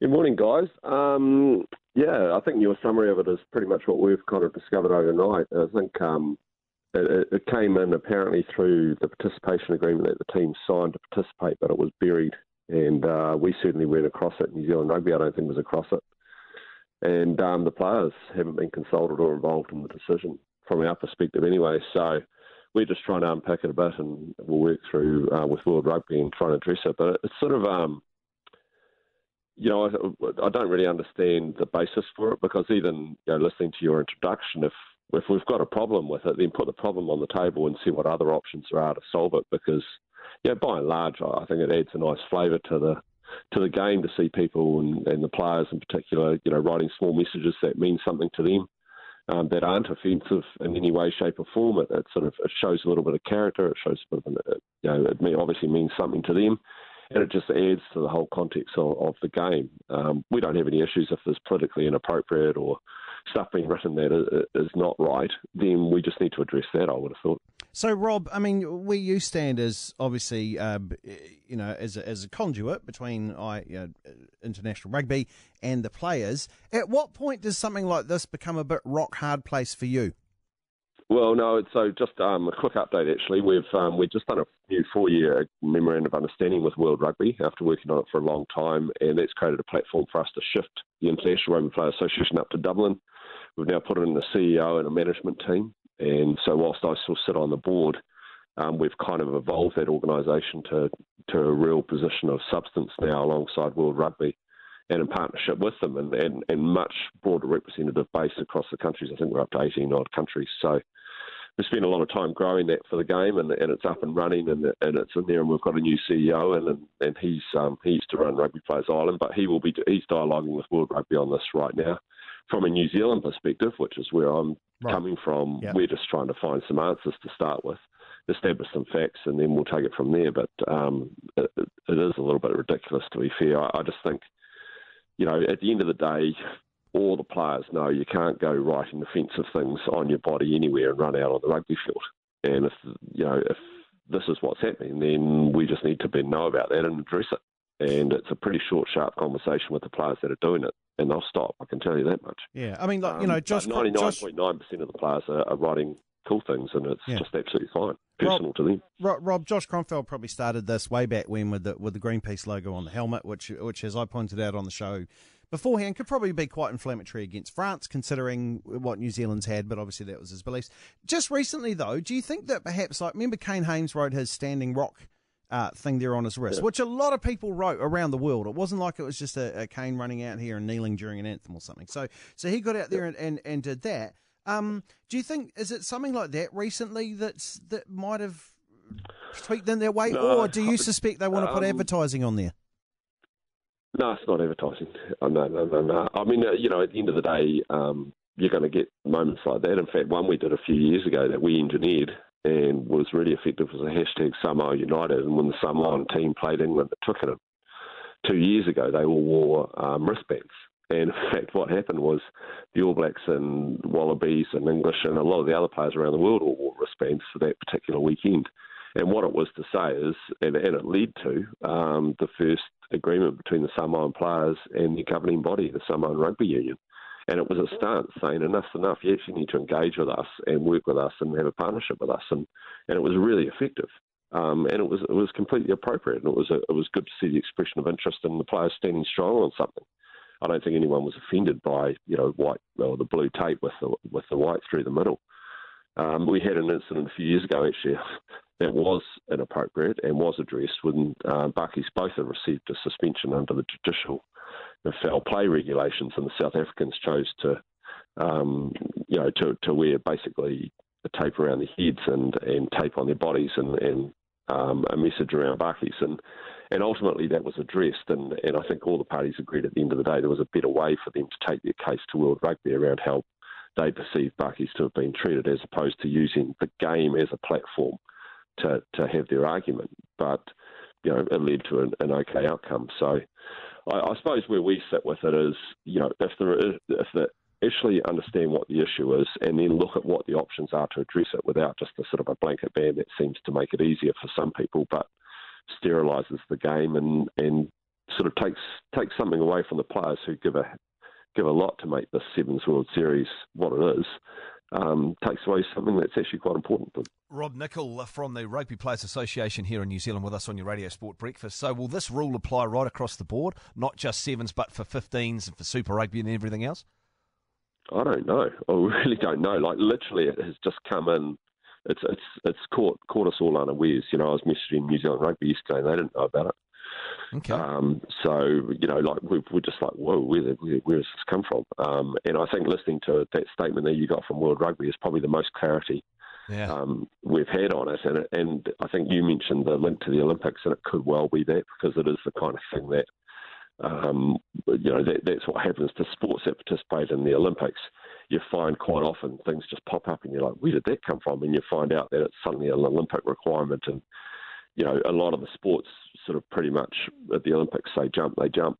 Good morning, guys. Yeah, I think your summary of it is pretty much what we've kind of discovered overnight. I think it came in apparently through the participation agreement that the team signed to participate, but it was buried. And we certainly weren't across it. New Zealand Rugby, I don't think, was across it. And the players haven't been consulted or involved in the decision, from our perspective anyway. So we're just trying to unpack it a bit, and we'll work through with World Rugby and try and address it. But it's sort of... I don't really understand the basis for it, because even listening to your introduction, if we've got a problem with it, then put the problem on the table and see what other options there are to solve it. Because by and large, I think it adds a nice flavour to the game to see people and the players in particular, writing small messages that mean something to them that aren't offensive in any way, shape, or form. It shows a little bit of character. It shows a bit of it obviously means something to them. And it just adds to the whole context of the game. We don't have any issues if there's politically inappropriate or stuff being written that is not right. Then we just need to address that, I would have thought. So, Rob, I mean, where you stand is obviously, as a conduit between international rugby and the players. At what point does something like this become a bit rock-hard place for you? Well, no, so just a quick update, actually. We've just done a new 4-year memorandum of understanding with World Rugby after working on it for a long time, and that's created a platform for us to shift the International Rugby Players Association up to Dublin. We've now put in a CEO and a management team, and so whilst I still sit on the board, we've kind of evolved that organisation to a real position of substance now alongside World Rugby, and in partnership with them, and much broader representative base across the countries. I think we're up to 18-odd countries. So we spent a lot of time growing that for the game, and it's up and running, and it's in there, and we've got a new CEO, and he used to run Rugby Players Island, but he's dialoguing with World Rugby on this right now. From a New Zealand perspective, which is where I'm coming from, We're just trying to find some answers to start with, establish some facts, and then we'll take it from there. But it is a little bit ridiculous, to be fair. I just think, at the end of the day, all the players know you can't go writing offensive things on your body anywhere and run out on the rugby field. And if this is what's happening, then we just need to know about that and address it. And it's a pretty short, sharp conversation with the players that are doing it, and they'll stop. I can tell you that much. Yeah, I mean, 99.9% of the players are writing cool things, and it's just absolutely fine, personal to them. Rob, Josh Cronfield probably started this way back when with the Greenpeace logo on the helmet, which as I pointed out on the show beforehand, could probably be quite inflammatory against France, considering what New Zealand's had, but obviously that was his beliefs. Just recently, though, do you think that perhaps, remember Kane Haynes wrote his Standing Rock thing there on his wrist, which a lot of people wrote around the world. It wasn't like it was just a Kane running out here and kneeling during an anthem or something. So he got out there and did that. Do you think, is it something like that recently that might have tweaked in their way, or do you suspect they want to put advertising on there? No, it's not advertising. No. I mean, at the end of the day, you're going to get moments like that. In fact, one we did a few years ago that we engineered and was really effective was a hashtag Samoa United, and when the Samoan team played England at Twickenham 2 years ago, they all wore wristbands. And in fact, what happened was the All Blacks and Wallabies and English and a lot of the other players around the world all wore wristbands for that particular weekend. And what it was to say is, and it led to the first agreement between the Samoan players and the governing body, the Samoan Rugby Union. And it was a stance saying, enough's enough, you actually need to engage with us and work with us and have a partnership with us. And it was really effective. And it was completely appropriate. And it was good to see the expression of interest in the players standing strong on something. I don't think anyone was offended by the blue tape with the white through the middle. We had an incident a few years ago actually that was inappropriate and was addressed when Bakkies both have received a suspension under the judicial foul play regulations, and the South Africans chose to wear basically a tape around their heads and tape on their bodies and a message around Bakkies. And ultimately that was addressed, and I think all the parties agreed at the end of the day there was a better way for them to take their case to World Rugby around how they perceived Bakkies to have been treated, as opposed to using the game as a platform to have their argument. But it led to an okay outcome. So I suppose where we sit with it is, if they actually understand what the issue is and then look at what the options are to address it without just a sort of a blanket ban that seems to make it easier for some people, but sterilises the game and sort of takes something away from the players who give a lot to make this Sevens World Series what it is. Takes away something that's actually quite important to them. Rob Nichol from the Rugby Players Association here in New Zealand with us on your Radio Sport Breakfast. So will this rule apply right across the board, not just sevens but for 15s and for Super Rugby and everything else? I don't know. I really don't know. Like, literally, it has just come in. It's caught us all unawares. You know, I was messaging New Zealand Rugby yesterday and they didn't know about it. Okay. So, you know, like, we're just like, whoa, where has this come from? And I think listening to that statement that you got from World Rugby is probably the most clarity we've had on it. And I think you mentioned the link to the Olympics, and it could well be that, because it is the kind of thing that, you know, that's what happens to sports that participate in the Olympics. You find quite often things just pop up and you're like, where did that come from? And you find out that it's suddenly an Olympic requirement. And, you know, a lot of the sports sort of pretty much at the Olympics say jump, they jump,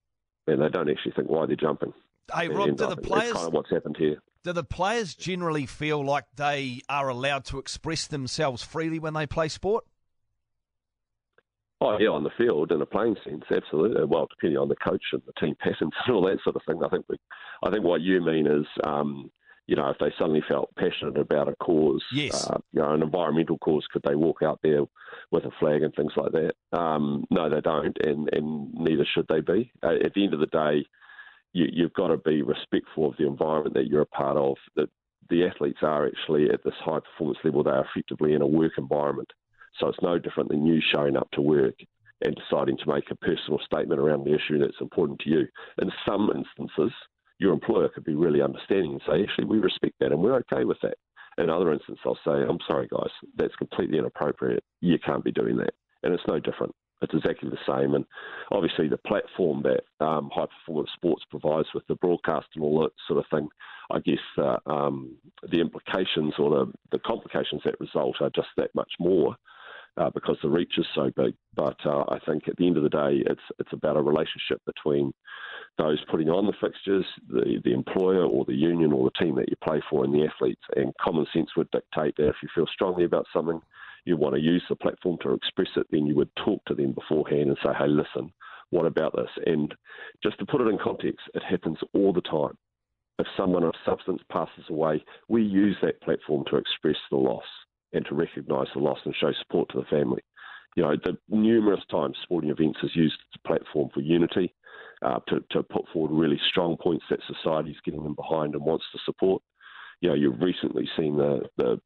and they don't actually think why they're jumping. Hey, Rob, do the players, kind of what's happened here. Do the players generally feel like they are allowed to express themselves freely when they play sport? Oh, yeah, on the field, in a playing sense, absolutely. Well, depending on the coach and the team patterns and all that sort of thing. I think what you mean is, you know, if they suddenly felt passionate about a cause, yes, you know, an environmental cause, could they walk out there with a flag and things like that? No, they don't, and neither should they be. At the end of the day, you've got to be respectful of the environment that you're a part of. The athletes are actually, at this high performance level, they are effectively in a work environment. So it's no different than you showing up to work and deciding to make a personal statement around the issue that's important to you. In some instances, your employer could be really understanding and say, actually, we respect that and we're okay with that. In other instances, I'll say, I'm sorry, guys, that's completely inappropriate. You can't be doing that. And it's no different. It's exactly the same. And obviously the platform that high-performance sports provides with the broadcast and all that sort of thing, I guess the implications or the complications that result are just that much more. Because the reach is so big. But I think at the end of the day, it's about a relationship between those putting on the fixtures, the employer or the union or the team that you play for, and the athletes. And common sense would dictate that if you feel strongly about something, you want to use the platform to express it, then you would talk to them beforehand and say, hey, listen, what about this? And just to put it in context, it happens all the time. If someone of substance passes away, we use that platform to express the loss and to recognise the loss and show support to the family. You know, the numerous times sporting events has used the platform for unity, to put forward really strong points that society's getting them behind and wants to support. You know, you've recently seen the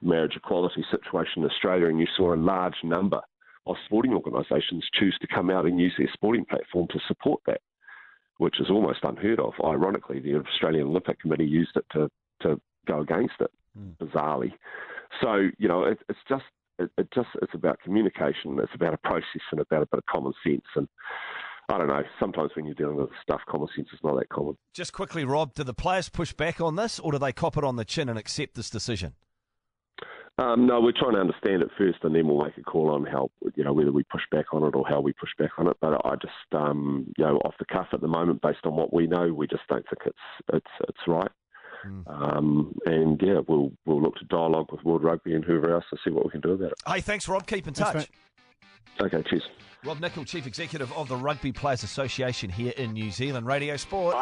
marriage equality situation in Australia, and you saw a large number of sporting organisations choose to come out and use their sporting platform to support that, which is almost unheard of. Ironically, the Australian Olympic Committee used it to go against it. Bizarrely. So, you know, it's about communication. It's about a process and about a bit of common sense. And I don't know, sometimes when you're dealing with stuff, common sense is not that common. Just quickly, Rob, do the players push back on this, or do they cop it on the chin and accept this decision? No, we're trying to understand it first, and then we'll make a call on how, you know, whether we push back on it or how we push back on it. But I just, you know, off the cuff at the moment, based on what we know, we just don't think it's right. And yeah, we'll look to dialogue with World Rugby and whoever else to see what we can do about it. Hey, thanks, Rob. Keep in touch. Thanks, mate. Okay, cheers. Rob Nichol, Chief Executive of the Rugby Players Association here in New Zealand. Radio Sport.